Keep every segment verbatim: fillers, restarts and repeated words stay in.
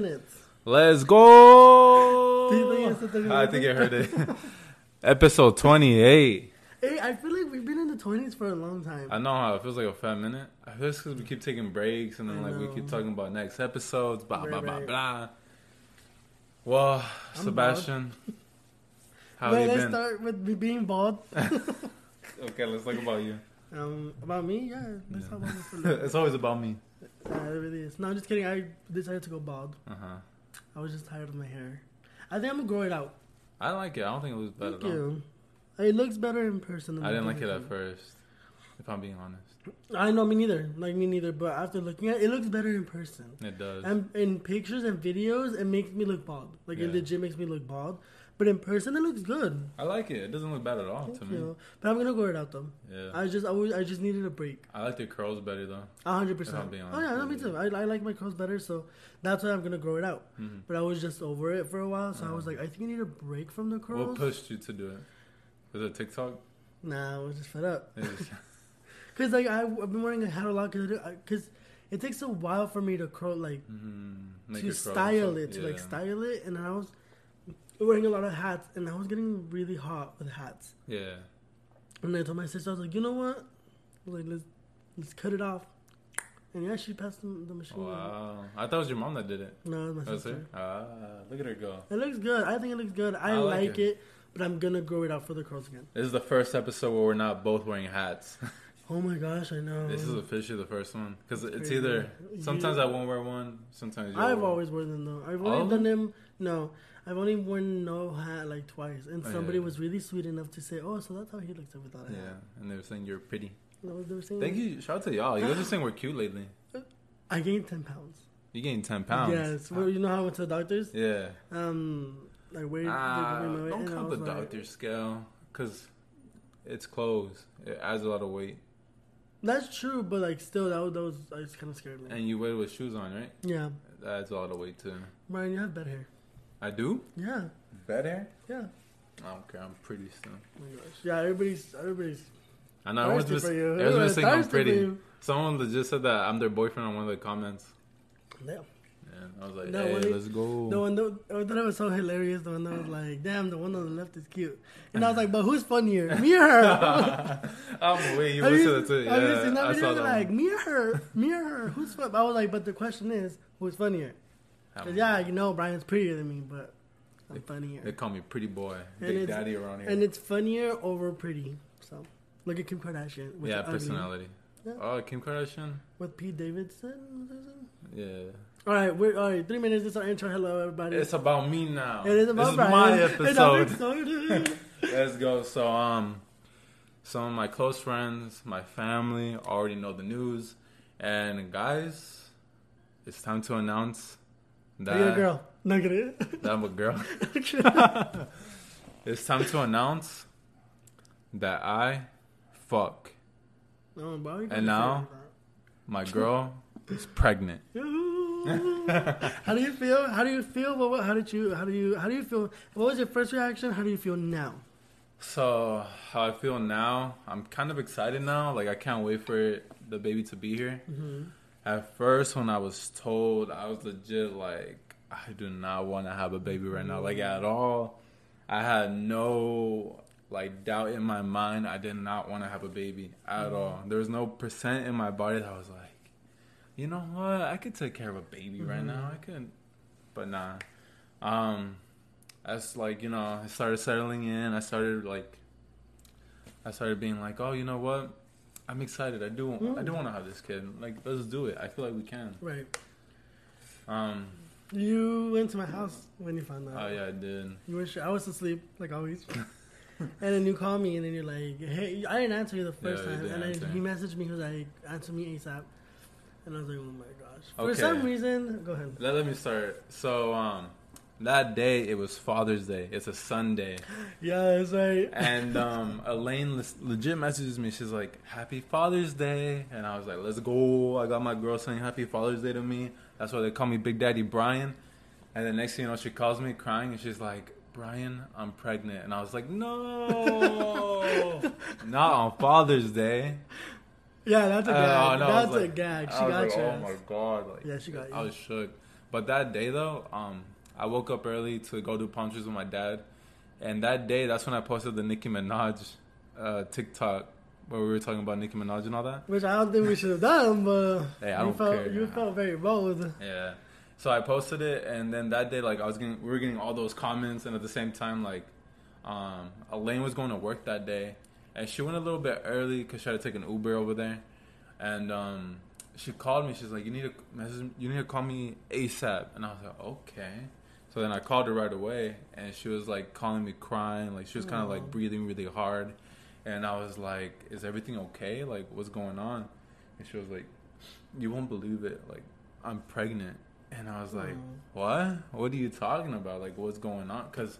minutes. Let's go. I think I heard it. Episode twenty-eight. Hey, I feel like we've been in the twenties for a long time. I know how it feels like a fat minute. I feel it's because we keep taking breaks and then like we keep talking about next episodes. Blah right, blah right. blah blah. Well, I'm Sebastian, bald. How have you been? Let's start with me being bald. Okay, let's talk about you. Um, about me, yeah. Let's yeah. talk about me for a little bit. It's always about me. Uh, it really is. No, I'm just kidding. I decided to go bald. Uh huh. I was just tired of my hair. I think I'm gonna grow it out. I like it. I don't think it looks better. Thank you. All. It looks better in person. Than I didn't like it at first. If I'm being honest. I know me neither. Like me neither. But after looking at it, it looks better in person. It does. And in pictures and videos, it makes me look bald. Like yeah. it legit makes me look bald. But in person, it looks good. I like it. It doesn't look bad at all Thank to you. me. But I'm gonna grow it out though. Yeah. I just I, was, I just needed a break. I like the curls better though. A hundred percent. Oh yeah, no, me too. I I like my curls better, so that's why I'm gonna grow it out. Mm-hmm. But I was just over it for a while, so mm-hmm. I was like, I think I need a break from the curls. What pushed you to do it? Was it TikTok? Nah, I was just fed up. Cause like I, I've been wearing a hat a lot, cause, I, cause it takes a while for me to curl like mm-hmm. to style it, to yeah. like style it, and I was. Wearing a lot of hats, and I was getting really hot with hats. Yeah. And I told my sister, I was like, you know what? I was like, let's let's cut it off. And yeah, she passed the, the machine. Wow. I thought it was your mom that did it. No, it was my oh, sister. Ah, look at her go. It looks good. I think it looks good. I, I like, like it. it, but I'm going to grow it out for the curls again. This is the first episode where we're not both wearing hats. Oh, my gosh, I know. This is officially the first one. Because it's crazy. Either... Sometimes yeah. I won't wear one. Sometimes you'll I've wear always worn them, though. I've only done them... No. I've only worn no hat, like, twice. And oh, somebody yeah. was really sweet enough to say, oh, so that's how he looks like without a yeah. hat. Yeah. And they were saying you're pretty. No, they were saying... Thank you. Shout out to y'all. You guys are saying we're cute lately. I gained ten pounds. You gained ten pounds? Yes. Well, you know how I went to the doctors? Yeah. Um, like, where... Uh, my don't count the like, doctor scale. Because it's clothes. It adds a lot of weight. That's true, but like still, that was, that was I was kind of scared. Like. And you wear with shoes on, right? Yeah. That's a lot of weight too. Brian, you have bad hair. I do. Yeah. Bad hair? Yeah. I don't care. I'm pretty still. Oh my gosh. Yeah, everybody's everybody's. I know. Everyone's just everyone's saying I'm pretty. Someone just said that I'm their boyfriend on one of the comments. Yeah. And I was like, that hey, one, let's go. The one that, oh, that was so hilarious. The one that was like, damn, the one on the left is cute. And I was like, but who's funnier? Me or her? I'm way you listen to it. Yeah, I seen that I video. They're like, me or her? Me or her? Who's funnier? I was like, but the question is, who's funnier? Because, yeah, you know, Brian's prettier than me, but I'm they, funnier. They call me pretty boy. And Big daddy around here. And it's funnier over pretty. So, look at Kim Kardashian. With yeah, personality. Yeah. Oh, Kim Kardashian? With Pete Davidson? Yeah. All right, we're all right. Three minutes. This is our intro. Hello, everybody. It's about me now. It is about Brian. This is my episode. Let's go. So, um, some of my close friends, my family already know the news, and guys, it's time to announce that you're a girl. Not get it. That I'm a girl. It's time to announce that I fuck, no, bro, and now my girl is pregnant. How do you feel? How do you feel? What, what? How did you? How do you? How do you feel? What was your first reaction? How do you feel now? So how I feel now? I'm kind of excited now. Like I can't wait for it, the baby to be here. Mm-hmm. At first, when I was told, I was legit like, I do not want to have a baby right now, like at all. I had no like doubt in my mind. I did not want to have a baby at mm-hmm. all. There was no percent in my body that was like, you know what? I could take care of a baby right mm-hmm. now. I could, but nah. Um, that's like you know, I started settling in. I started like, I started being like, oh, you know what? I'm excited. I do. Mm-hmm. I do want to have this kid. Like, let's do it. I feel like we can. Right. Um, you went to my house when you found out. Oh yeah, I did. You were sure I was asleep like always. And then you call me, and then you're like, hey, I didn't answer you the first yeah, time, and then he messaged me. He was like, answer me ASAP. And I was like, oh my gosh. Okay. For some reason, go ahead. Let, let me start. So, um, that day, it was Father's Day. It's a Sunday. Yeah, that's right. And um, Elaine le- legit messages me. She's like, happy Father's Day. And I was like, let's go. I got my girl saying happy Father's Day to me. That's why they call me Big Daddy Brayan. And the next thing you know, she calls me crying. And she's like, Brian, I'm pregnant. And I was like, no. Not on Father's Day. Yeah, that's a gag. Uh, no, that's like, a gag. She got like, you. Oh my god! Like, yeah, she got you. I was shook. But that day, though, um, I woke up early to go do palm trees with my dad. And that day, that's when I posted the Nicki Minaj uh, TikTok where we were talking about Nicki Minaj and all that. Which I don't think we should have done, but hey, I you, don't felt, care, you felt very bold. Yeah. So I posted it, and then that day, like, I was getting, we were getting all those comments, and at the same time, like, um, Elaine was going to work that day, and she went a little bit early because she had to take an Uber over there, and um, she called me. She's like, "You need to message, you need to call me ASAP," and I was like, "Okay." So then I called her right away, and she was like calling me crying, like she was kind of like breathing really hard, and I was like, "Is everything okay? Like, what's going on?" And she was like, "You won't believe it. Like, I'm pregnant." And I was like, what? What are you talking about? Like, what's going on? Because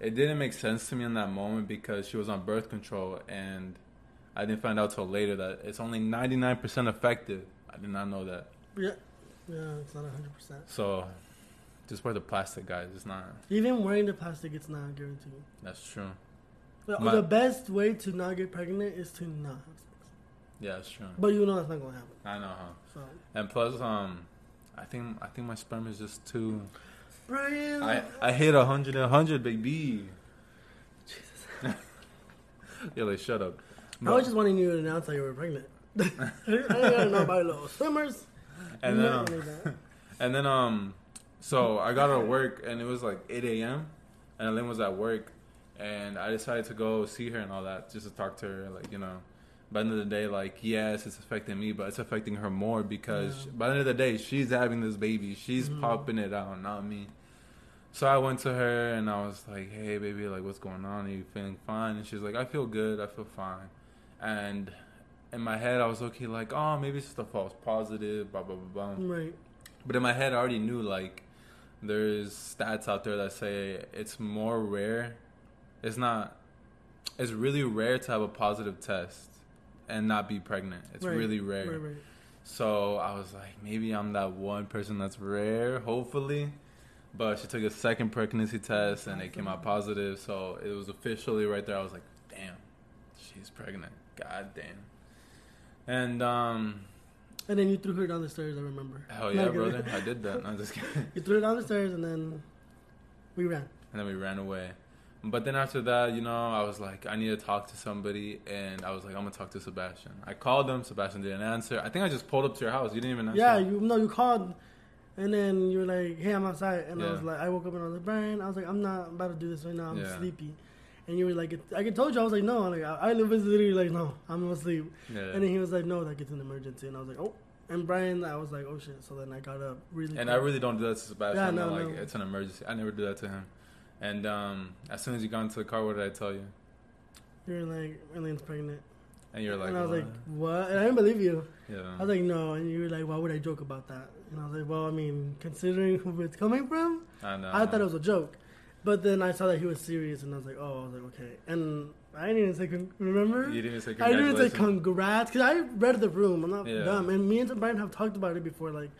it didn't make sense to me in that moment because she was on birth control. And I didn't find out till later that it's only ninety-nine percent effective. I did not know that. Yeah. Yeah, it's not one hundred percent. So, just wear the plastic, guys. It's not. Even wearing the plastic, it's not guaranteed. That's true. But My- the best way to not get pregnant is to not have sex. Yeah, that's true. But you know that's not going to happen. I know, huh? So. And plus, um... I think I think my sperm is just too. Brian, I I hit a hundred and hundred, baby. Jesus. Yeah, like shut up. No. I was just wanting you to announce that you were pregnant. I didn't gotta know about little swimmers. And then, um, and then um, so I got out of work and it was like eight a.m. and Elaine was at work, and I decided to go see her and all that just to talk to her, like you know. By the end of the day, like, yes, it's affecting me, but it's affecting her more because yeah. by the end of the day, she's having this baby. She's mm-hmm. popping it out, not me. So I went to her, and I was like, hey, baby, like, what's going on? Are you feeling fine? And she's like, I feel good. I feel fine. And in my head, I was okay, like, oh, maybe it's just a false positive, blah, blah, blah, blah. Right. But in my head, I already knew, like, there's stats out there that say it's more rare. It's not. It's really rare to have a positive test and not be pregnant. It's right. really rare. Right, right. So I was like, maybe I'm that one person that's rare, hopefully. But she took a second pregnancy test, and awesome. It came out positive. So it was officially right there. I was like, damn, she's pregnant. God damn. And um, and then you threw her down the stairs, I remember. Hell yeah, brother. I did that. No, I'm just kidding. You threw her down the stairs, and then we ran. And then we ran away. But then after that, you know, I was like, I need to talk to somebody. And I was like, I'm going to talk to Sebastian. I called him. Sebastian didn't answer. I think I just pulled up to your house. You didn't even answer. Yeah, you, no, you called. And then you were like, hey, I'm outside. And yeah. I was like, I woke up and I was like, Brian, I was like, I'm not about to do this right now. I'm yeah. sleepy. And you were like, I told you. I was like, no. Like, I was literally like, no, I'm going to sleep. Yeah. And then he was like, no, like, it's an emergency. And I was like, oh. And Brian, I was like, oh, shit. So then I got up really And quick. I really don't do that to Sebastian. Yeah, no, like, no. It's an emergency. I never do that to him. And um, as soon as you got into the car, what did I tell you? You were like, Elaine's pregnant. And you were like, and I was what? like, what? And I didn't believe you. Yeah. I was like, no. And you were like, why would I joke about that? And I was like, well, I mean, considering who it's coming from, I know. I thought it was a joke. But then I saw that he was serious, and I was like, oh, I was like, okay. And I didn't even say, con- remember? You didn't even say congratulations. I didn't even say congrats, because I read the room. I'm not yeah. dumb. And me and Brian have talked about it before, like,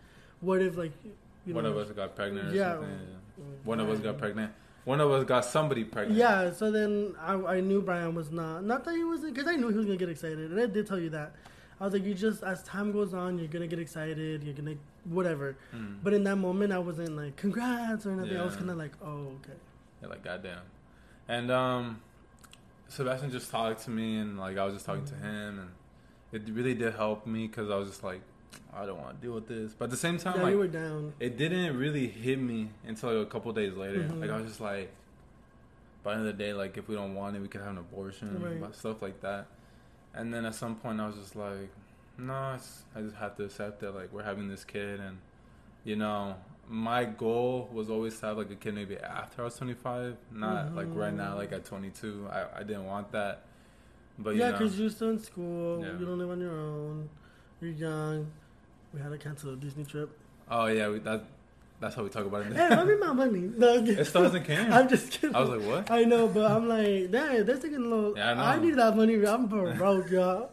what if, like, you know. One of us got pregnant or yeah, something. Yeah. One of us got pregnant. One of us got somebody pregnant. Yeah, so then I, I knew Brian was not. Not that he wasn't, because I knew he was going to get excited. And I did tell you that. I was like, you just, as time goes on, you're going to get excited. You're going to, whatever. Mm. But in that moment, I wasn't like, congrats or nothing. Yeah. I was kind of like, oh, okay. Yeah, like, goddamn. And um, Sebastian just talked to me, and, like, I was just talking mm. to him. And it really did help me, because I was just like, I don't want to deal with this. But at the same time, yeah, like, you were down. It didn't really hit me until like a couple days later. Mm-hmm. Like, I was just like, by the end of the day, like, if we don't want it, we could have an abortion right. and stuff like that. And then at some point, I was just like, no, it's, I just have to accept that, like, we're having this kid. And, you know, my goal was always to have, like, a kid maybe after I was twenty-five. Not, mm-hmm. like, right now, like, at twenty-two. I, I didn't want that. But Yeah, because you know, you're still in school. Yeah. You don't live on your own. You're young. We had to cancel a Disney trip. Oh, yeah. We, that, that's how we talk about it. Hey, I mean my money. No, it still doesn't care. I'm just kidding. I was like, what? I know, but I'm like, damn, that's taking a little. Yeah, I know. I need that money. I'm broke, y'all.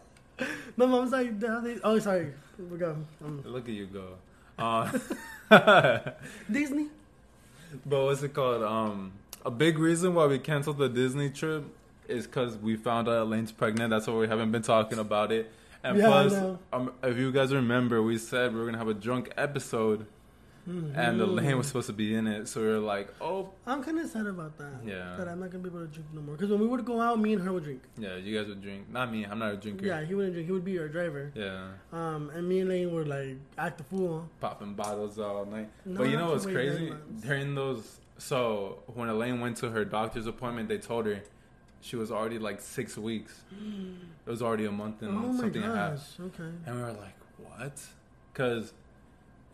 My mom's like, damn, oh, sorry. We go. Um, Look at you go. Uh, Disney. But what's it called? Um, a big reason why we canceled the Disney trip is because we found out Elaine's pregnant. That's why we haven't been talking about it. And yeah, plus, um, if you guys remember, we said we were going to have a drunk episode. Mm-hmm. And the lane was supposed to be in it, so we were like, oh. I'm kind of sad about that. Yeah. That I'm not going to be able to drink no more. Because when we would go out, me and her would drink. Yeah, you guys would drink. Not me. I'm not a drinker. Yeah, he wouldn't drink. He would be our driver. Yeah. Um, And me and Lane would, like, act the fool. Popping bottles all night. No, but you know what's crazy? During those... So, when Elaine went to her doctor's appointment, they told her she was already, like, six weeks. It was already a month and oh something and a half. Okay. And we were like, what? Because...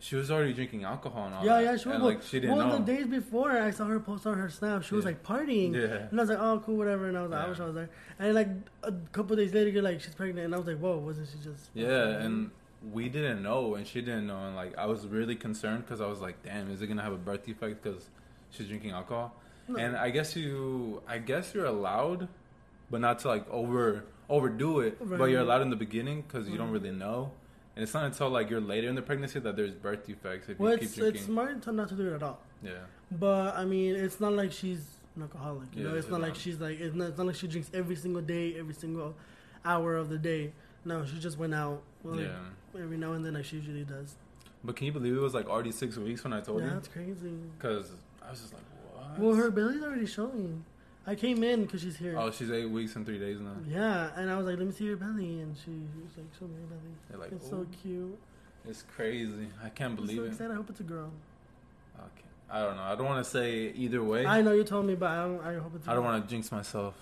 She was already drinking alcohol and all yeah, that. Yeah, yeah, she was. And, like, she didn't well, know. Well, the days before, I saw her post on her Snap. She yeah. was, like, partying. Yeah. And I was like, oh, cool, whatever. And I was like, yeah. I wish I was there. And, like, a couple of days later, you're like, she's pregnant. And I was like, whoa, wasn't she just... Yeah, pregnant? And we didn't know, and she didn't know. And, like, I was really concerned because I was like, damn, is it going to have a birth defect because she's drinking alcohol? No. And I guess you... I guess you're allowed, but not to, like, over overdo it. Right. But you're allowed in the beginning because you mm-hmm. don't really know. And it's not until, like, you're later in the pregnancy that there's birth defects if well, you keep it's, drinking. It's smart to not to do it at all. Yeah. But, I mean, it's not like she's an alcoholic, you yeah, know? It's not like she's, like, it's not, it's not like she drinks every single day, every single hour of the day. No, she just went out well, yeah. like, every now and then, like she usually does. But can you believe it was, like, already six weeks when I told yeah, you? Yeah, that's crazy. Because I was just like, what? Well, her belly's already showing. I came in because she's here. Oh, she's eight weeks and three days now. Yeah, and I was like, let me see your belly. And she was like, show me your belly. They're like, it's ooh. So cute. It's crazy. I can't believe it. I'm so excited. It. I hope it's a girl. Okay. I don't know. I don't want to say either way. I know you told me, but I, don't, I hope it's a I girl. I don't want to jinx myself.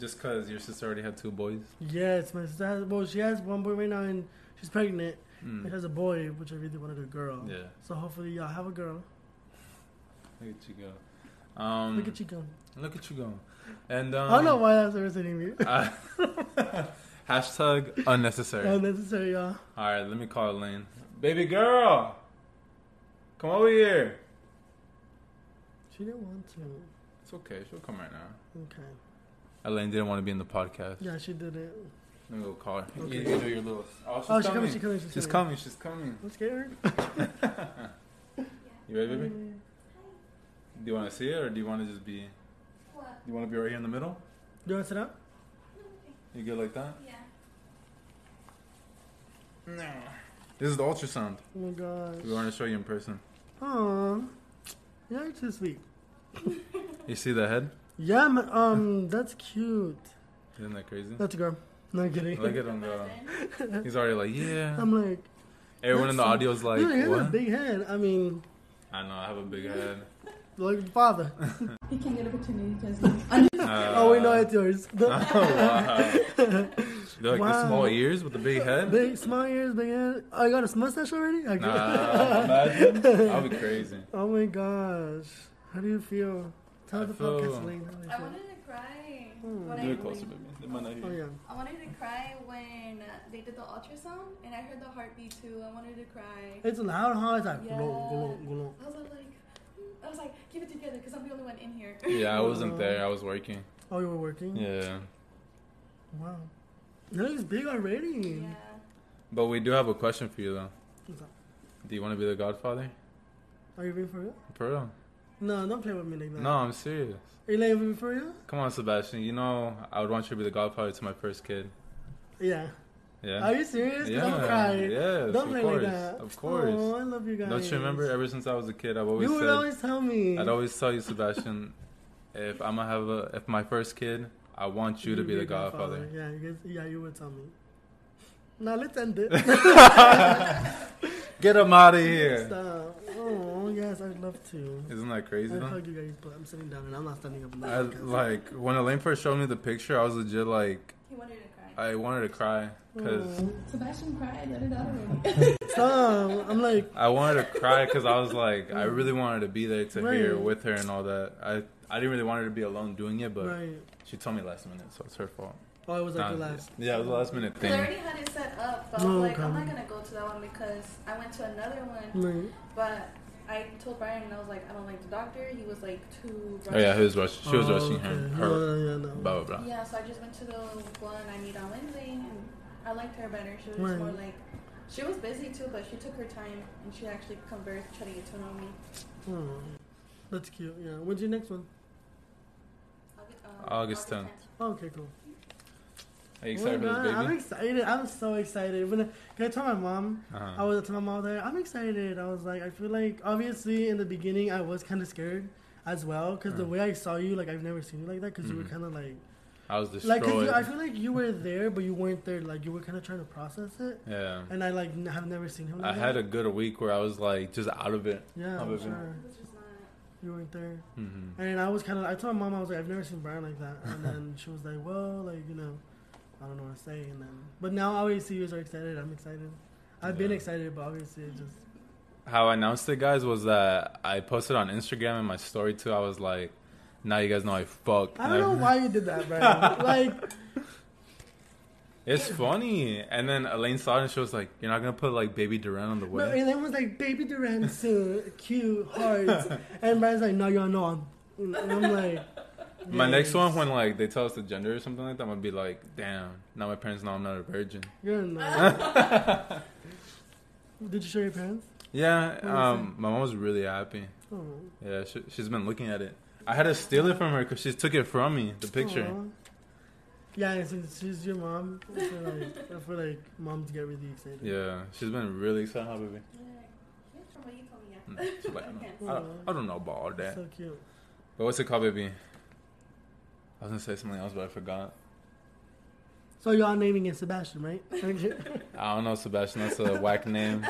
Just because your sister already had two boys. Yes, my sister has, well, she has one boy right now, and she's pregnant. Mm. It has a boy, which I really wanted a girl. Yeah. So hopefully y'all have a girl. Look at you go. Um, look at you go. Look at you go. And, um, I don't know why that's irritating me. uh, hashtag unnecessary. Unnecessary, y'all. All right, let me call Elaine. Baby girl, come over here. She didn't want to. It's okay. She'll come right now. Okay. Elaine didn't want to be in the podcast. Yeah, she didn't. Let me go call her. Okay. You, you know your little... Oh, she's, oh, coming. she's coming. She's, she's coming. coming. She's coming. Let's get her. You ready, baby? Do you want to see it, or do you want to just be... What? Do you want to be right here in the middle? Do you want to sit up? You good like that? Yeah. No. This is the ultrasound. Oh, my gosh. We want to show you in person. Aww. Yeah, you're too sweet. You see the head? Yeah, man, um, that's cute. Isn't that crazy? That's a girl. No, I'm kidding. Look at him go. He's already like, yeah. I'm like... Everyone in the so- audio is like, dude, what? He has a big head. I mean... I know, I have a big head. Like your father. He can't get opportunity because uh, oh, we know it's yours. Oh, wow. They're like wow. The small ears with the big head? Big, small ears, big head. Oh, I got a mustache already? I nah, imagine. That would be crazy. Oh, my gosh. How do you feel? Tell I the feel... podcast, Lane. I wanted to cry. Hmm. Do it closer, baby. They might not hear. Oh, yeah. I wanted to cry when they did the ultrasound, and I heard the heartbeat, too. I wanted to cry. It's loud, huh? It's like, yeah. Glow, glow, glow. I was like, I was like, keep it together because I'm the only one in here. Yeah, I wasn't there. I was working. Oh, you were working? Yeah. Wow. That is big already. Yeah. But we do have a question for you, though. What's up? Do you want to be the godfather? Are you being for real? For real. No, don't play with me like that. No, I'm serious. Are you being for real? Come on, Sebastian. You know, I would want you to be the godfather to my first kid. Yeah. Yeah. Are you serious? Yeah. Don't cry. Yes, Don't play course. like that. Of course. Oh, I love you guys. Don't you remember? Ever since I was a kid, I've always you said. You would always tell me. I'd always tell you, Sebastian, if I'm gonna have a, if my first kid, I want you, you to be the godfather. godfather. Yeah, you guys, yeah, you would tell me. Now let's end it. Get him out of here. Stop. Oh yes, I'd love to. Isn't that crazy? I hug you guys, but I'm sitting down and I'm not standing up. I, like when Elaine first showed me the picture, I was legit like. He wanted to. I wanted to cry because Sebastian cried. Let it out already. So I'm like, I wanted to cry because I was like, I really wanted to be there to right. hear with her and all that. I I didn't really want her to be alone doing it, but right. she told me last minute, so it's her fault. Oh, it was like nah, the last. Yeah, it was the last minute thing. I already had it set up, but I was oh, like, God. I'm not gonna go to that one because I went to another one, right. but. I told Brian and I was like, I don't like the doctor. He was like too rushing. Oh yeah, he was rushing. She was oh, rushing okay. her. her yeah, yeah, no. blah, blah, blah. Yeah, so I just went to the one I meet on Wednesday, and I liked her better. She was right. more like, she was busy too, but she took her time and she actually conversed, trying to get to know me. Oh, that's cute. Yeah. When's your next one? August, um, August tenth. August tenth. Oh, okay, cool. Are you excited oh for this baby? I'm excited. I'm so excited. When I, when I told my mom, uh-huh. I was telling my mom that I'm excited. I was like, I feel like, obviously, in the beginning, I was kind of scared as well. Because uh-huh. the way I saw you, like, I've never seen you like that. Because mm-hmm. you were kind of like... I was destroyed. Like, cause you, I feel like you were there, but you weren't there. Like, you were kind of trying to process it. Yeah. And I, like, n- have never seen him like I that. Had a good week where I was, like, just out of it. Yeah, I'm sure. You weren't there. Mm-hmm. And I was kind of... I told my mom, I was like, I've never seen Brayan like that. And then she was like, well, like, you know... I don't know what to say, and then but now obviously you guys are excited. I'm excited. I've yeah. been excited, but obviously it just. How I announced it, guys, was that I posted on Instagram and my story too. I was like, "Now you guys know I fucked." I don't and know I... why you did that, bro. Like, it's funny. And then Elaine saw it and she was like, "You're not gonna put like Baby Duran on the way." No, Elaine was like, "Baby Duran soon, cute hearts," and Brian's like, "No, y'all know I'm." And I'm like. My yes. next one, when like they tell us the gender or something like that, I'm gonna be like, damn, now my parents know I'm not a virgin. You're not. Did you show your parents? Yeah, um, my mom was really happy. Oh. Yeah, she, she's been looking at it. I had to steal it from her because she took it from me, the picture. Aww. Yeah, since she's your mom, I feel like, I feel like moms get really excited. Yeah, she's been really excited, huh, baby? She's like, I don't, I don't know about all that. So cute. But what's it called, baby? I was going to say something else, but I forgot. So y'all naming it Sebastian, right? I don't know, Sebastian. That's a whack name.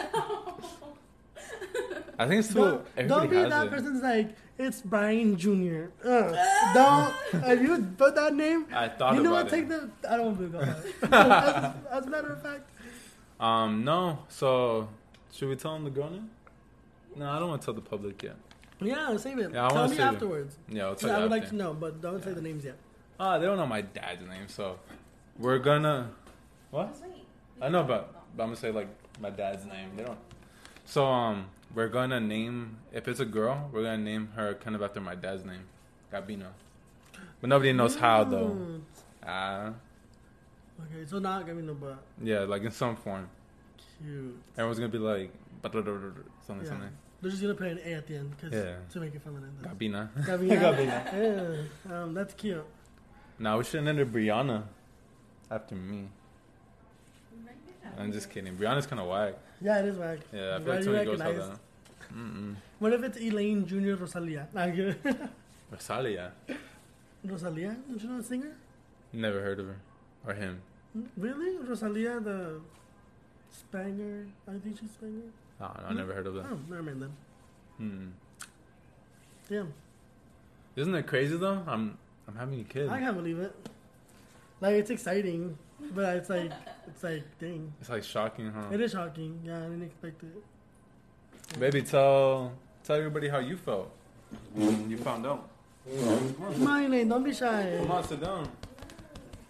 I think it's too... Don't, don't be that it. Person's like, it's Brayan Junior Ugh. Don't... If you put that name... I thought you know about what? It. Take the... I don't want to go that. As, as a matter of fact. Um, no. So, should we tell him the girl name? No, I don't want to tell the public yet. Yeah, save it. Yeah, I tell me save afterwards. It. Yeah, I'll tell you I would after. Like to know, but don't yeah. say the names yet. Ah, uh, they don't know my dad's name, so we're gonna. What? I know, but, but I'm gonna say like my dad's name. They don't. So um, we're gonna name if it's a girl, we're gonna name her kind of after my dad's name, Gabino. But nobody knows yeah. how though. Ah. Uh, okay, so not Gabino, but. Yeah, like in some form. Cute. Everyone's gonna be like something, yeah. something. They're just going to put an A at the end cause yeah. to make it feminine. Gabina. Gabina. Gabina. Yeah. Um, that's cute. Now we should name it Brianna after me. I'm just kidding. Brianna's kind of whack. Yeah, it is whack. Yeah, I feel like somebody goes like that. Mm-mm. What if it's Elaine Junior Rosalia? Rosalia? Rosalia? Don't you know the singer? Never heard of her. Or him. Really? Rosalia, the Spaniard? I think she's Spaniard. Oh, no, I never heard of that. Oh, never mind then. Hmm. Damn. Isn't it crazy though? I'm I'm having a kid. I can't believe it. Like it's exciting, but it's like it's like dang. It's like shocking, huh? It is shocking. Yeah, I didn't expect it. Yeah. Baby, tell tell everybody how you felt when you found out. Come on, Elaine, don't be shy. Come on, sit down.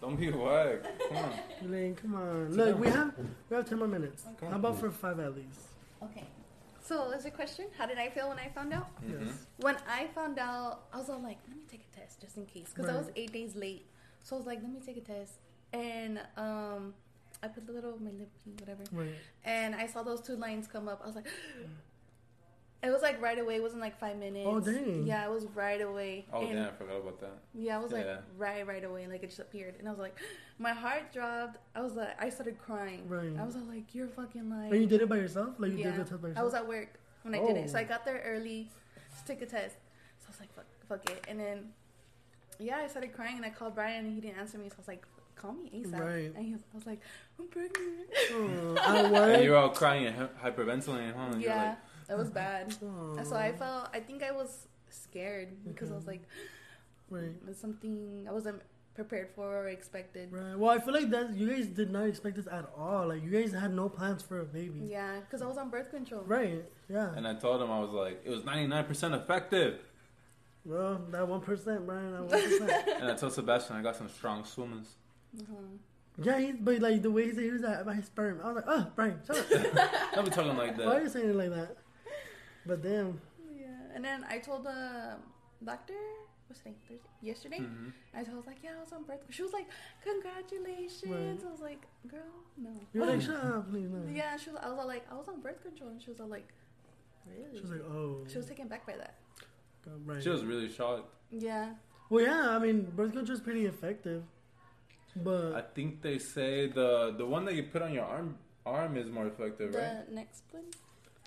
Don't be whack. Come on, Elaine. Come on. Look, we have we have ten more minutes. Okay. How about for five at least? Okay, so there's a question. How did I feel when I found out? Mm-hmm. When I found out, I was all like, let me take a test just in case. Because right. I was eight days late. So I was like, let me take a test. And um, I put a little of my lip, whatever. Right. And I saw those two lines come up. I was like, it was like right away. It wasn't like five minutes. Oh, dang. Yeah, it was right away. Oh, and, damn, I forgot about that. Yeah, I was yeah. like right, right away. Like it just appeared. And I was like, my heart dropped. I was like, I started crying. Right. I was all like, you're fucking lying. And you did it by yourself? Like you yeah. did the test by yourself? I was at work when oh. I did it. So I got there early to take a test. So I was like, fuck, fuck it. And then, yeah, I started crying and I called Brayan and he didn't answer me. So I was like, call me ASAP. Right. And he was, I was like, I'm pregnant. Oh, I work. And you were all crying and hyperventilating, huh? And yeah. That was bad. Aww. So I felt, I think I was scared because okay. I was like, right. it's something I wasn't prepared for or expected. Right. Well, I feel like that you guys did not expect this at all. Like, you guys had no plans for a baby. Yeah, because I was on birth control. Right, yeah. And I told him, I was like, it was ninety-nine percent effective. Well, that one percent, Brayan, that one percent. And I told Sebastian, I got some strong swimmers. Uh-huh. Yeah, he's, but like the way he said he was at my sperm, I was like, oh, Brayan, shut up. Don't be talking like that. Why are you saying it like that? But damn. Yeah, and then I told the doctor, what's today? Thursday? Yesterday. Mm-hmm. I told her, I was like, yeah, I was on birth. She was like, congratulations. Right. I was like, girl, no. You were like, shut up, please, no. Yeah, she was. I was all like, I was on birth control, and she was all like, really? She was like, oh. She was taken back by that. Right. She was really shocked. Yeah. Well, yeah. I mean, birth control is pretty effective. But I think they say the the one that you put on your arm arm is more effective, the right? The Nexplanon.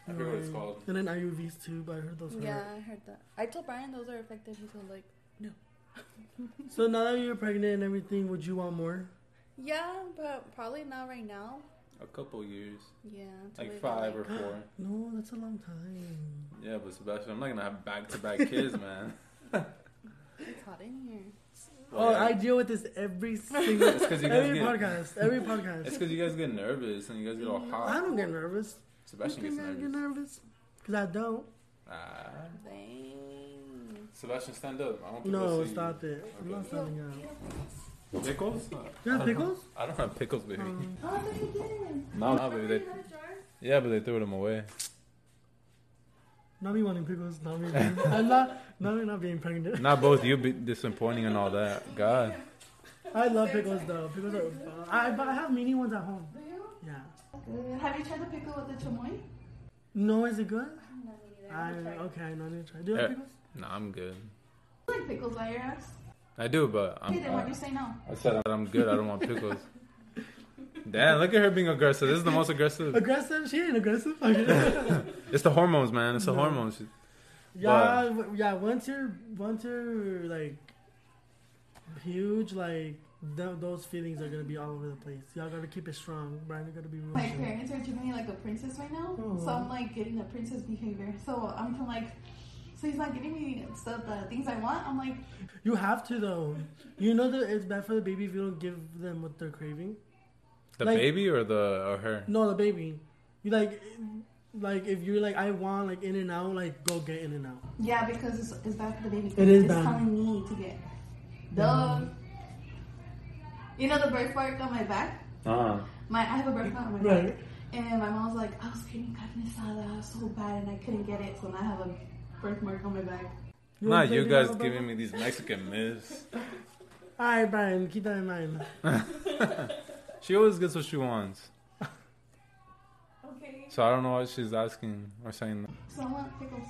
I forget right. what it's called. And then I U Vs too, but I heard those. Yeah, hurt. I heard that. I told Brian those are effective. He was like, no. So now that you're pregnant and everything, would you want more? Yeah, but probably not right now. A couple years. Yeah. Like five like, or four. No, that's a long time. Yeah, but Sebastian, I'm not gonna have back-to-back kids, man. It's hot in here. Oh, yeah. I deal with this every single it's you guys every get, podcast. Every podcast. It's because you guys get nervous and you guys get all hot. I don't get nervous. Sebastian gets nervous. I get nervous because I don't. Ah. Dang. Sebastian, stand up. I want no, stop you. It. I'm okay. not standing up. Pickles? You have pickles? I don't have pickles, baby. Um, oh, no, you didn't. No, no, baby. They, yeah, but they threw them away. Not me wanting pickles. Not me. Being, I'm not. Not me not being pregnant. Not both. You be disappointing and all that. God. I love pickles though. Pickles are. Uh, I but I have mini ones at home. Yeah. Okay. Have you tried the pickle with the chamoy? No, is it good? I don't know either. I, okay, I know I need to try. Do you have pickles? No, I'm good. You like pickles on your ass? I do, but I'm. Hey, then why'd you say no? I said I'm good. I don't want pickles. Damn, look at her being aggressive. This is the most aggressive. Aggressive? She ain't aggressive. It's the hormones, man. It's the no. hormones. Yeah, but, yeah. Once you're, once you're like huge, like. Th- those feelings are gonna be all over the place. Y'all gotta keep it strong. Brian, you gotta be real. My strong. Parents are treating me like a princess right now, oh. so I'm like getting the princess behavior. So I'm from like, so he's not giving me stuff, the things I want. I'm like, you have to though. You know that it's bad for the baby if you don't give them what they're craving. The like, baby or the or her? No, the baby. You like, like if you're like I want like In and Out, like go get In and Out. Yeah, because it's, it's bad for the baby. It is it's bad. Telling me to get the. You know the birthmark on my back? Uh-huh. My I have a birthmark on my right. back. And my mom was like, I was craving carne asada so bad and I couldn't get it. So now I have a birthmark on my back. You nah, you guys giving birthmark? Me these Mexican myths. Alright, Brian, keep that in mind. She always gets what she wants. Okay. So I don't know what she's asking or saying. So I want pickles.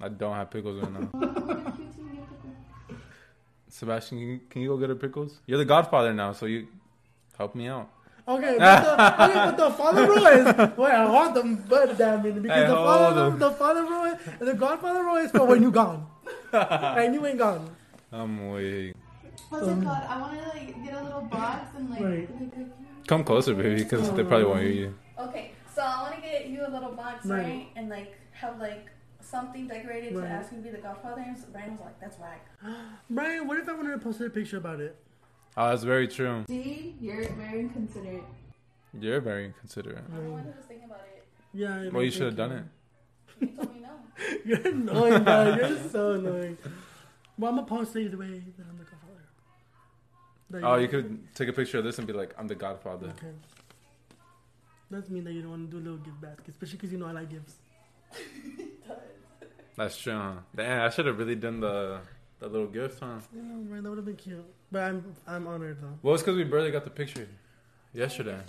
I don't have pickles right now. Sebastian, can you go get her pickles? You're the godfather now, so you help me out. Okay, but the, okay, but the father role is... Wait, I want the butt damn it. Because hey, the, father, the father role is... The godfather role is for when you gone. And you ain't gone. I'm waiting. What's um, it called? I want to like get a little box and like... Right. Come closer, baby, because um, they probably won't hear you. Okay, so I want to get you a little box, right? right? And like have like... something decorated right. to ask him to be the godfather, and so Brian was like, that's whack. Brian, what if I wanted to post a picture about it? Oh, that's very true. See, you're very inconsiderate. You're very inconsiderate. I don't want to just think about it. Yeah. Well, you should have done it. You told me no. You're annoying, bro. You're so annoying. Well, I'm going to post it either way that I'm the godfather. That oh, you could think. Take a picture of this and be like, I'm the godfather. Okay. That's mean that you don't want to do a little gift basket, especially because you know I like gifts. That's true, huh? Damn, I should have really done the the little gift, huh? Yeah, man, that would have been cute. But I'm I'm honored though. Well, it's because we barely got the picture yesterday. yesterday,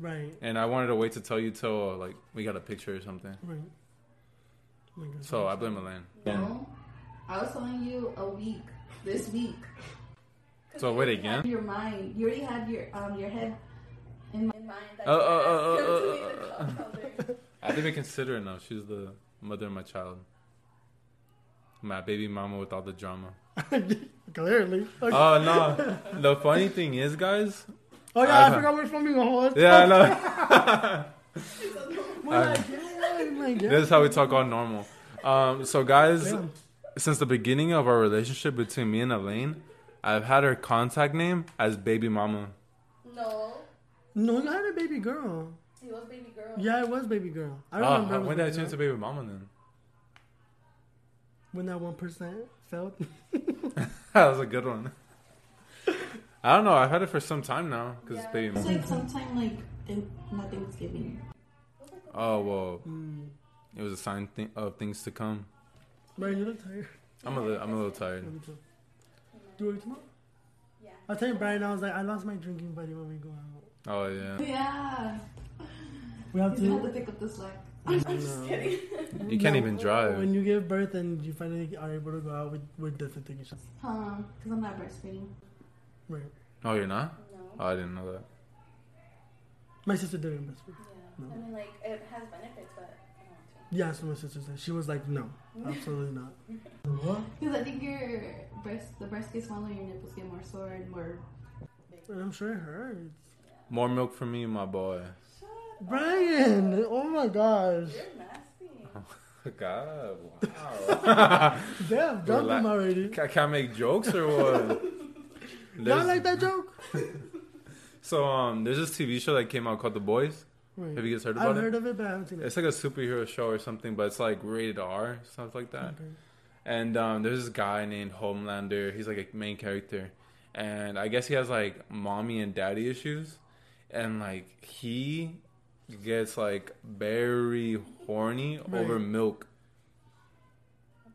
right? And I wanted to wait to tell you till like we got a picture or something, right? Oh God, so I blame Elaine. No, yeah. I was telling you a week this week. So wait again? Your mind, you already had your um your head in mind. That oh oh oh oh! I didn't even consider it now. She's the mother of my child. My baby mama with all the drama. Clearly. Okay. Oh, no. The funny thing is, guys. Oh, yeah. I, I forgot we're filming a whole Yeah, I know. I, this is how we talk all normal. Um, so, guys, Damn. Since the beginning of our relationship between me and Elaine, I've had her contact name as baby mama. No. No, you had a baby girl. It was baby girl. Yeah, it was baby girl. I oh, remember. When did I change to baby mama then? When that one percent failed. That was a good one. I don't know. I've had it for some time now because yeah. it's baby mama. It's like sometime like in, not Thanksgiving. Oh well, mm. It was a sign thi- of things to come. Brian, you look tired. I'm a little. I'm a little tired. Do you want tomorrow? Yeah. I tell you, Brian. I was like, I lost my drinking buddy when we go out. Oh yeah. Yeah. We have to, have to pick up the slack. I'm no. just kidding. You can't no. even drive. When you give birth and you finally are able to go out, we're definitely taking shots. Huh? Because I'm not breastfeeding. Right. Oh, you're not? No. Oh, I didn't know that. My sister did it. Yeah. No. I mean, like, it has benefits, but I don't want to. Yeah, that's what my sister said. She was like, no, absolutely not. What? Because I think your breast, the breast gets smaller, your nipples get more sore and more... And I'm sure it hurts. Yeah. More milk for me and my boy. Shut up. Brayan! Oh, my gosh. You're nasty. Oh. God, wow. Damn, dump him already. Can, can I make jokes or what? Y'all like that joke? So, um, there's this T V show that came out called The Boys. Wait, have you guys heard about I've it? I've heard of it, but I haven't seen it. It's like a superhero show or something, but it's like rated R, stuff like that. Okay. And um, there's this guy named Homelander. He's like a main character. And I guess he has like mommy and daddy issues. And like he... gets like very horny right. over milk.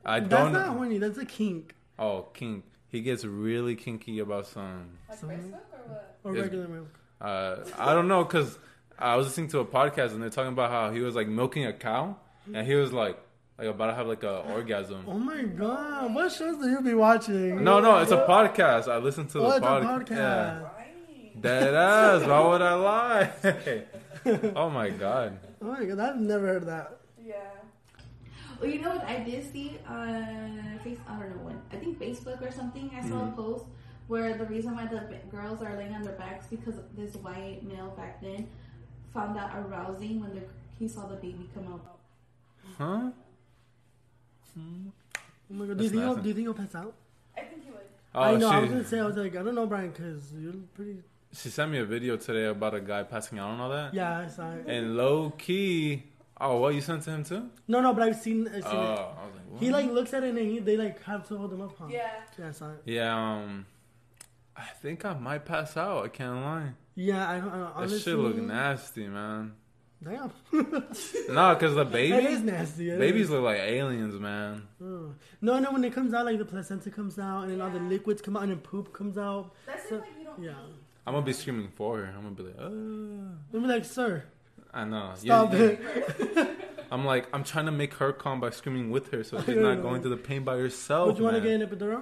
I don't. That's not horny. That's a kink. Oh, kink. He gets really kinky about some. Like breast milk or what? Or regular milk. Uh, I don't know, cause I was listening to a podcast and they're talking about how he was like milking a cow and he was like like about to have like a orgasm. Oh my god! What shows do you be watching? No, no, it's a podcast. I listen to oh, the pod- podcast. Yeah. Right. Dead ass. Why would I lie? Oh my god. Oh my god, I've never heard of that. Yeah. Well, you know what I did see on Facebook? I don't know when. I think Facebook or something. I saw mm-hmm. a post where the reason why the girls are laying on their backs because this white male back then found that arousing when the, he saw the baby come out. Huh? Hmm. Oh my god. Do you, think he'll, do you think he'll pass out? I think he would. Oh, I know. She... I was going to say, I was like, I don't know, Brayan, because you're pretty... She sent me a video today about a guy passing out and all that. Yeah, I saw it. And low key, oh, what you sent to him too? No, no, but I've seen, I've seen uh, it. I was like, what? He like looks at it and he, they like have to hold him up. Huh? Yeah. Yeah, I saw it. Yeah, um, I think I might pass out. I can't lie. Yeah, I, I honestly. That shit look nasty, man. Damn. Nah, cause the baby. It is nasty. It babies is. Look like aliens, man. Mm. No, no, when it comes out, like the placenta comes out and then yeah. all the liquids come out and then poop comes out. That seems so, like you don't. Yeah. Eat. I'm going to be screaming for her. I'm going to be like, oh. I'm be like, sir. I know. Stop yeah, it. I'm like, I'm trying to make her calm by screaming with her so she's not going through the pain by herself. Would you want to get an epidural?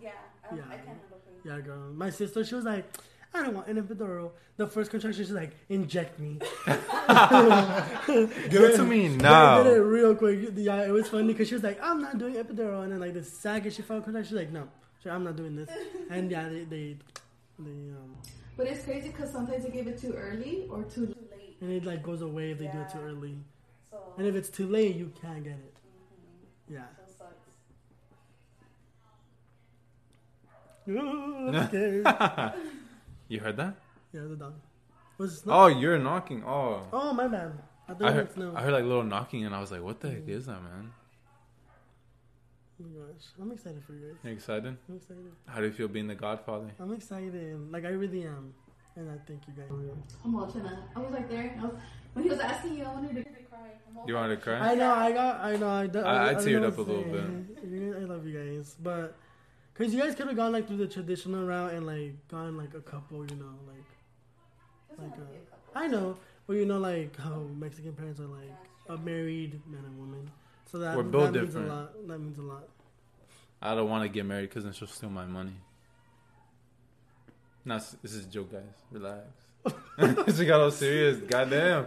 Yeah. Um, yeah. I can't handle pain. Yeah, girl. My sister, she was like, I don't want an epidural. The first contraction, she's like, inject me. Give it to me now. Did it real quick. Yeah, it was funny because she was like, I'm not doing epidural. And then like the second she felt contraction, she's like, no. Sure, I'm not doing this. And yeah, they... they The, um, but it's crazy because sometimes they give it too early or too late. And it like goes away if they yeah. do it too early. So, and if it's too late, you can't get it. Mm-hmm. Yeah. So sucks. Ooh, I'm scared. You heard that? Yeah, the dog. Was it snow? Oh, you're knocking. Oh. Oh, my bad. I, I, heard, I heard like little knocking and I was like, what the mm-hmm. heck is that, man? Oh my gosh, I'm excited for you guys. You're excited? I'm excited. How do you feel being the Godfather? I'm excited. Like, I really am. And I think you guys will. I'm watching that. I was like there. I was, when he was asking you, I wanted to cry. You wanted to cry? I know, I got, I know. I, I, I, I teared up a little bit. I love you guys. But, because you guys could have gone, like, through the traditional route and, like, gone, like, a couple, you know, like. Like a, I know. But, you know, like, how Mexican parents are, like, a married man and woman. So that, We're both that different. Means a lot. That means a lot. I don't want to get married because then she'll steal my money. No, this is a joke, guys. Relax. She got all serious. Goddamn.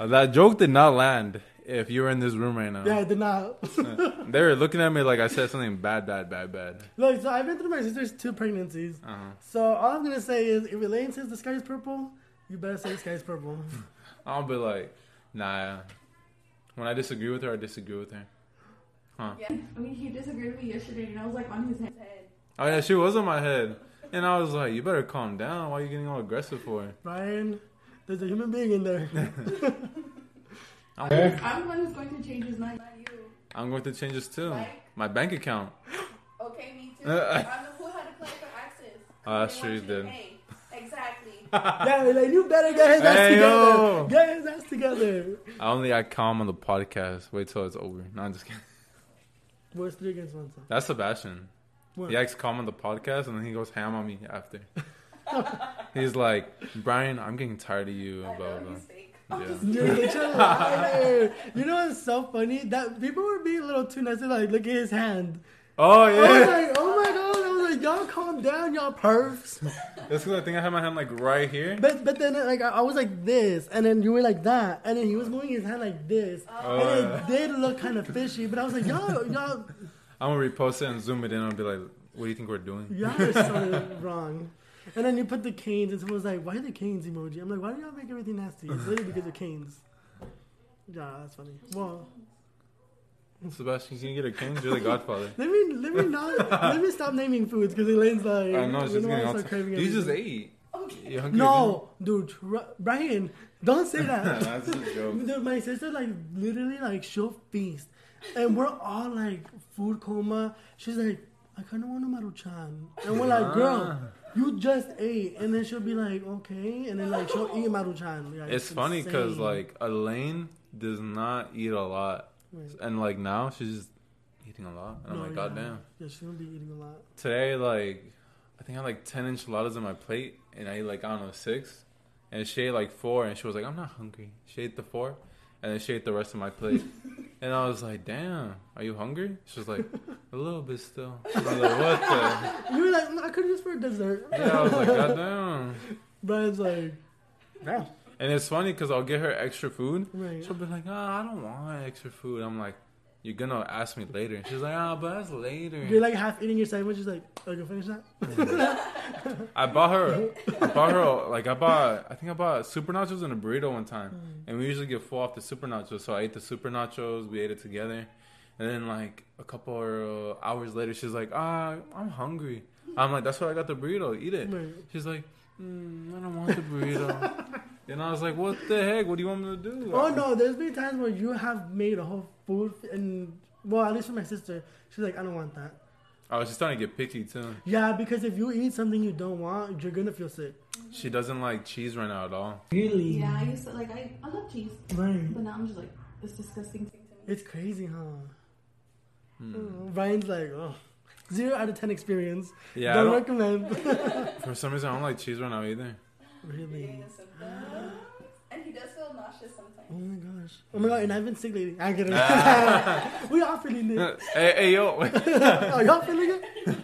Uh, that joke did not land if you were in this room right now. Yeah, it did not. They were looking at me like I said something bad, bad, bad, bad. Look, so I've been through my sister's two pregnancies. Uh-huh. So all I'm going to say is if Elaine says the sky is purple, you better say the sky is purple. I'll be like, nah. When I disagree with her, I disagree with her. Huh. Yeah, I mean, he disagreed with me yesterday, and I was, like, on his head. Oh, yeah, she was on my head. And I was like, you better calm down. Why are you getting all aggressive for? Brayan, there's a human being in there. I'm, just, I'm the one who's going to change his mind, not you. I'm going to change this, too. Like? My bank account. Okay, me, too. I'm who had to play for access. Oh, that's true, you did. Exactly. Yeah, like, you better get his ass hey, together. Yo. Get his ass together. I only got calm on the podcast. Wait till it's over. No, I'm just kidding. What's three against one? Song? That's Sebastian. What? He acts calm on the podcast and then he goes ham on me after. He's like, Brayan, I'm getting tired of you. I blah, know, blah. Yeah. Dude, you know what's so funny? That people were being a little too nice. Like, look at his hand. Oh yeah. I was like, oh my god. I was like, y'all calm down, y'all perfs. That's because I think I had my hand like right here. But but then like I, I was like this, and then you were like that, and then he was moving his hand like this, oh. and it did look kind of fishy. But I was like, y'all, y'all. I'm gonna repost it and zoom it in. I'll be like, what do you think we're doing? Y'all are so wrong. And then you put the canes, and someone was like, why the canes emoji? I'm like, why do y'all make everything nasty? It's literally because of canes. Yeah, that's funny. Well, Sebastian's gonna get a cane. You're the Godfather. let me let me not let me stop naming foods because Elaine's like, I know, she's gonna start craving it. You just ate. Okay. No, again? Dude, r- Brian, don't say that. That's a joke. Dude, my sister like literally like she'll feast, and we're all like food coma. She's like, I kind of want a Maruchan, and we're like, girl. You just ate, and then she'll be like, okay, and then like she'll eat Maruchan. Like, it's, it's funny because like Elaine does not eat a lot, right. and like now she's just eating a lot, and no, I'm like, God yeah. damn. Yeah, she's gonna be eating a lot. Today, like, I think I had like ten enchiladas on my plate, and I ate like I don't know six, and she ate like four, and she was like, I'm not hungry. She ate the four, and then she ate the rest of my plate, and I was like, damn, are you hungry? She was like. A little bit still. I was like, what the? You were like, no, I could use for dessert. Yeah, I was like, goddamn. Brian's like, yeah. And it's funny because I'll get her extra food. Right. She'll be like, ah, oh, I don't want extra food. I'm like, you're going to ask me later. And she's like, ah, oh, but that's later. You're like half eating your sandwich. She's like, oh, you finish that? I bought her, I bought her, like, I bought, I think I bought super nachos and a burrito one time. Mm. And we usually get full off the super nachos. So I ate the super nachos. We ate it together. And then, like, a couple of hours later, she's like, ah, I'm hungry. I'm like, that's why I got the burrito. Eat it. Right. She's like, mm, I don't want the burrito. And I was like, what the heck? What do you want me to do? Oh, like, no. There's been times where you have made a whole food. And, well, at least for my sister, she's like, I don't want that. I was just starting to get picky, too. Yeah, because if you eat something you don't want, you're going to feel sick. She doesn't like cheese right now at all. Really? Yeah, I used to, like, I, I love cheese. Right. But now I'm just like, it's disgusting. It's crazy, huh? Hmm. Brian's like, oh, zero out of ten experience. Yeah, don't, I don't recommend. For some reason, I don't like cheese right now either. Really? And he does feel nauseous sometimes. Oh my gosh! Oh my god! And I've been sick lately. I get it. We all feeling it. Hey, hey, yo! Are y'all feeling it?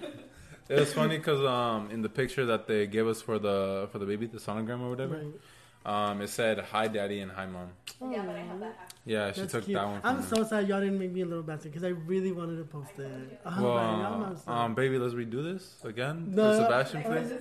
It was funny because um, in the picture that they gave us for the for the baby, the sonogram or whatever. Right. Um, it said hi daddy and hi mom. Yeah, but I have that app. Yeah, she That's took cute. that one. From I'm me. so sad y'all didn't make me a little basket because I really wanted to post I it. Oh, well, man, I'm um, baby, let's redo this again. No, for Sebastian, please.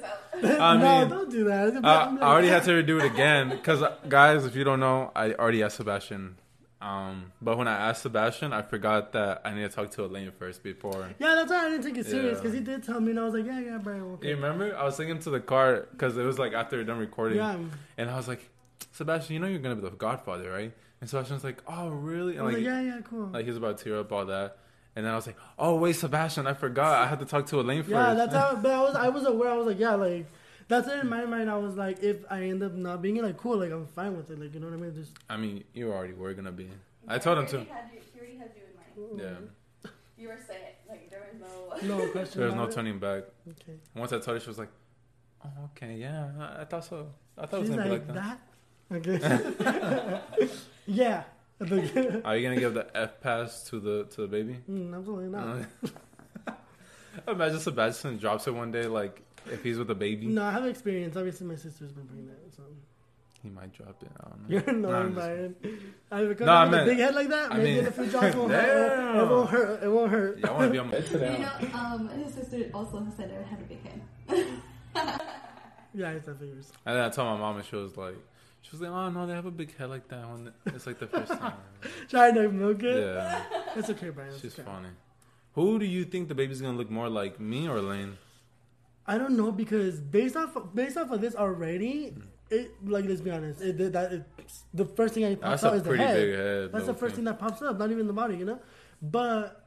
I mean, no, don't do that. Uh, I already had to redo it again because, guys, if you don't know, I already asked Sebastian. Um, but when I asked Sebastian, I forgot that I need to talk to Elaine first before. Yeah, that's why I didn't take it serious because yeah. he did tell me, and I was like, yeah, yeah, Brian. Okay. You remember? I was singing to the car because it was like after we're done recording, yeah. and I was like, Sebastian, you know you're gonna be the Godfather, right? And Sebastian's like, oh, really? And I was like, like, yeah, yeah, cool. Like he was about to tear up all that, and then I was like, oh wait, Sebastian, I forgot I had to talk to Elaine first. Yeah, that's how. But I was, I was aware. I was like, yeah, like. That's it in my mind. I was like, if I end up not being like cool, like I'm fine with it. Like you know what I mean? Just. I mean, you already were gonna be. I told him to. He already had you in mind. Yeah. You were set. Like there was no. No question. There was no turning back. Okay. Once I told her, she was like, "Oh, okay, yeah, I, I thought so. I thought She's it was gonna like be like that." that? Okay. Yeah. Are you gonna give the F pass to the to the baby? Mm, absolutely not. Imagine Sebastian drops it one day, like. If he's with a baby. No, I have experience. Obviously, my sister's been pregnant, so he might drop it. I don't know. You're annoying, Brian. I have a no, I meant, big head like that. Maybe I mean, a few drops won't hurt. It won't hurt. It won't hurt. Yeah, I want to be on my head today. You know, um, his sister also said I had a big head. Yeah, it's that figures. And then I told my mom, and she was like, she was like, oh no, they have a big head like that when it's like the first time. Trying to milk it. Yeah, it's okay, Brian. She's okay. Funny. Who do you think the baby's gonna look more like, me or Lane? I don't know because based off based off of this already, it like let's be honest, it, that it, the first thing that pops up is the head. That's a pretty big head. That's the first thing that pops up, not even the body, you know. But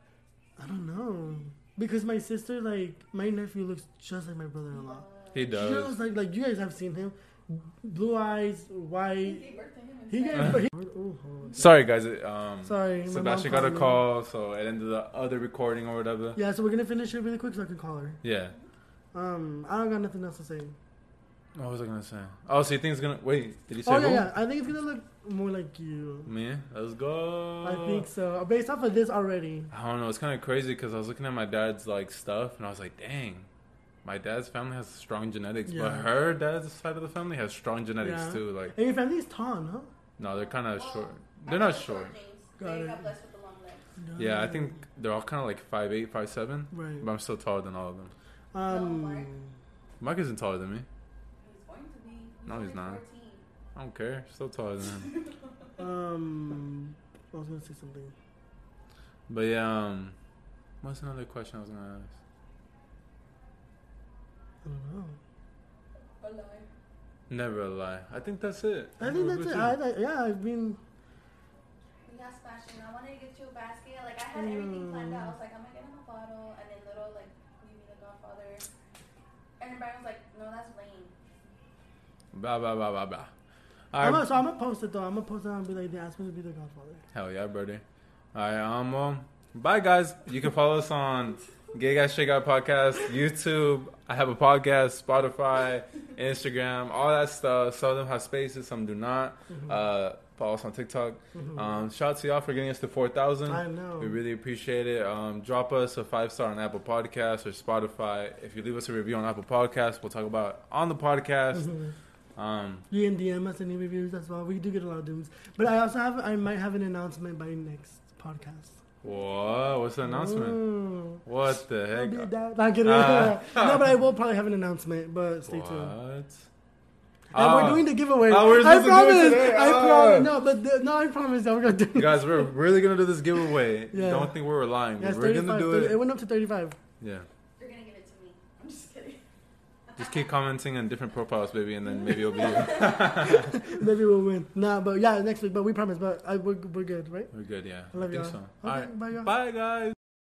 I don't know because my sister, like my nephew, looks just like my brother-in-law. He does. Just like like you guys have seen him, blue eyes, white. He gave birth. Sorry guys, um, sorry. Sebastian got a call, so it ended the other recording or whatever. Yeah, so we're gonna finish it really quick so I can call her. Yeah. Um, I don't got nothing else to say. What was I gonna say? Oh, so you think it's gonna wait? Did you say? Oh yeah, who? yeah. I think it's gonna look more like you. Me? Let's go. I think so. Based off of this already. I don't know. It's kind of crazy because I was looking at my dad's like stuff and I was like, dang, my dad's family has strong genetics, yeah. but her dad's side of the family has strong genetics yeah. too. Like, and your family is tall, huh? No, they're kind of well, short. They're not short. Got they it. Have less with the long legs. Yeah, yeah, I think they're all kind of like five eight, five seven. Right. But I'm still taller than all of them. Um, Mark. Mark isn't taller than me. He's going to be. He's no, he's not. fourteen. I don't care. Still taller than him. um, I was gonna say something. But yeah, um, what's another question I was gonna ask? I don't know. A lie. Never a lie. I think that's it. I, I think that's it. I, I, yeah, I've been. Yeah, fashion. I wanted to get you a basket. Like I had everything planned out. I was like, I'm gonna get him a bottle, and then little like we meet a godfather. And Brian was like, no, that's lame. Blah blah blah blah blah. I'm gonna, so I'm gonna post it though. I'm gonna post it and be like, they asked me to be the godfather. Hell yeah, brother. Alright, um, um, bye guys. You can follow us on Gay Guys Straight Guy Podcast, YouTube. I have a podcast, Spotify, Instagram, all that stuff. Some of them have spaces, some do not. Mm-hmm. Uh, follow us on TikTok. Mm-hmm. Um, shout out to y'all for getting us to four thousand. I know. We really appreciate it. Um, drop us a five star on Apple Podcasts or Spotify. If you leave us a review on Apple Podcasts, we'll talk about it on the podcast. Mm-hmm. Um, you can D M us any reviews as well. We do get a lot of dooms, but I also have I might have an announcement by next podcast. Whoa, what's the announcement? Ooh. What the heck? Not kidding. Uh, no, but I will probably have an announcement. But stay what? tuned. What? And uh, we're doing the giveaway. Uh, we're I promise. I uh, promise. No, but the, no, I promise that we're gonna do it. Guys, we're really gonna do this giveaway. Yeah. Don't think we're lying. Yeah, we're gonna do it. It went up to thirty-five. Yeah. Just keep commenting on different profiles, baby, and then maybe it'll be you. Maybe we'll win. Nah, but yeah, next week. But we promise. But I, we're, we're good, right? We're good, yeah. I love I think y'all. So. Okay, all right. Bye, y'all. Bye, guys.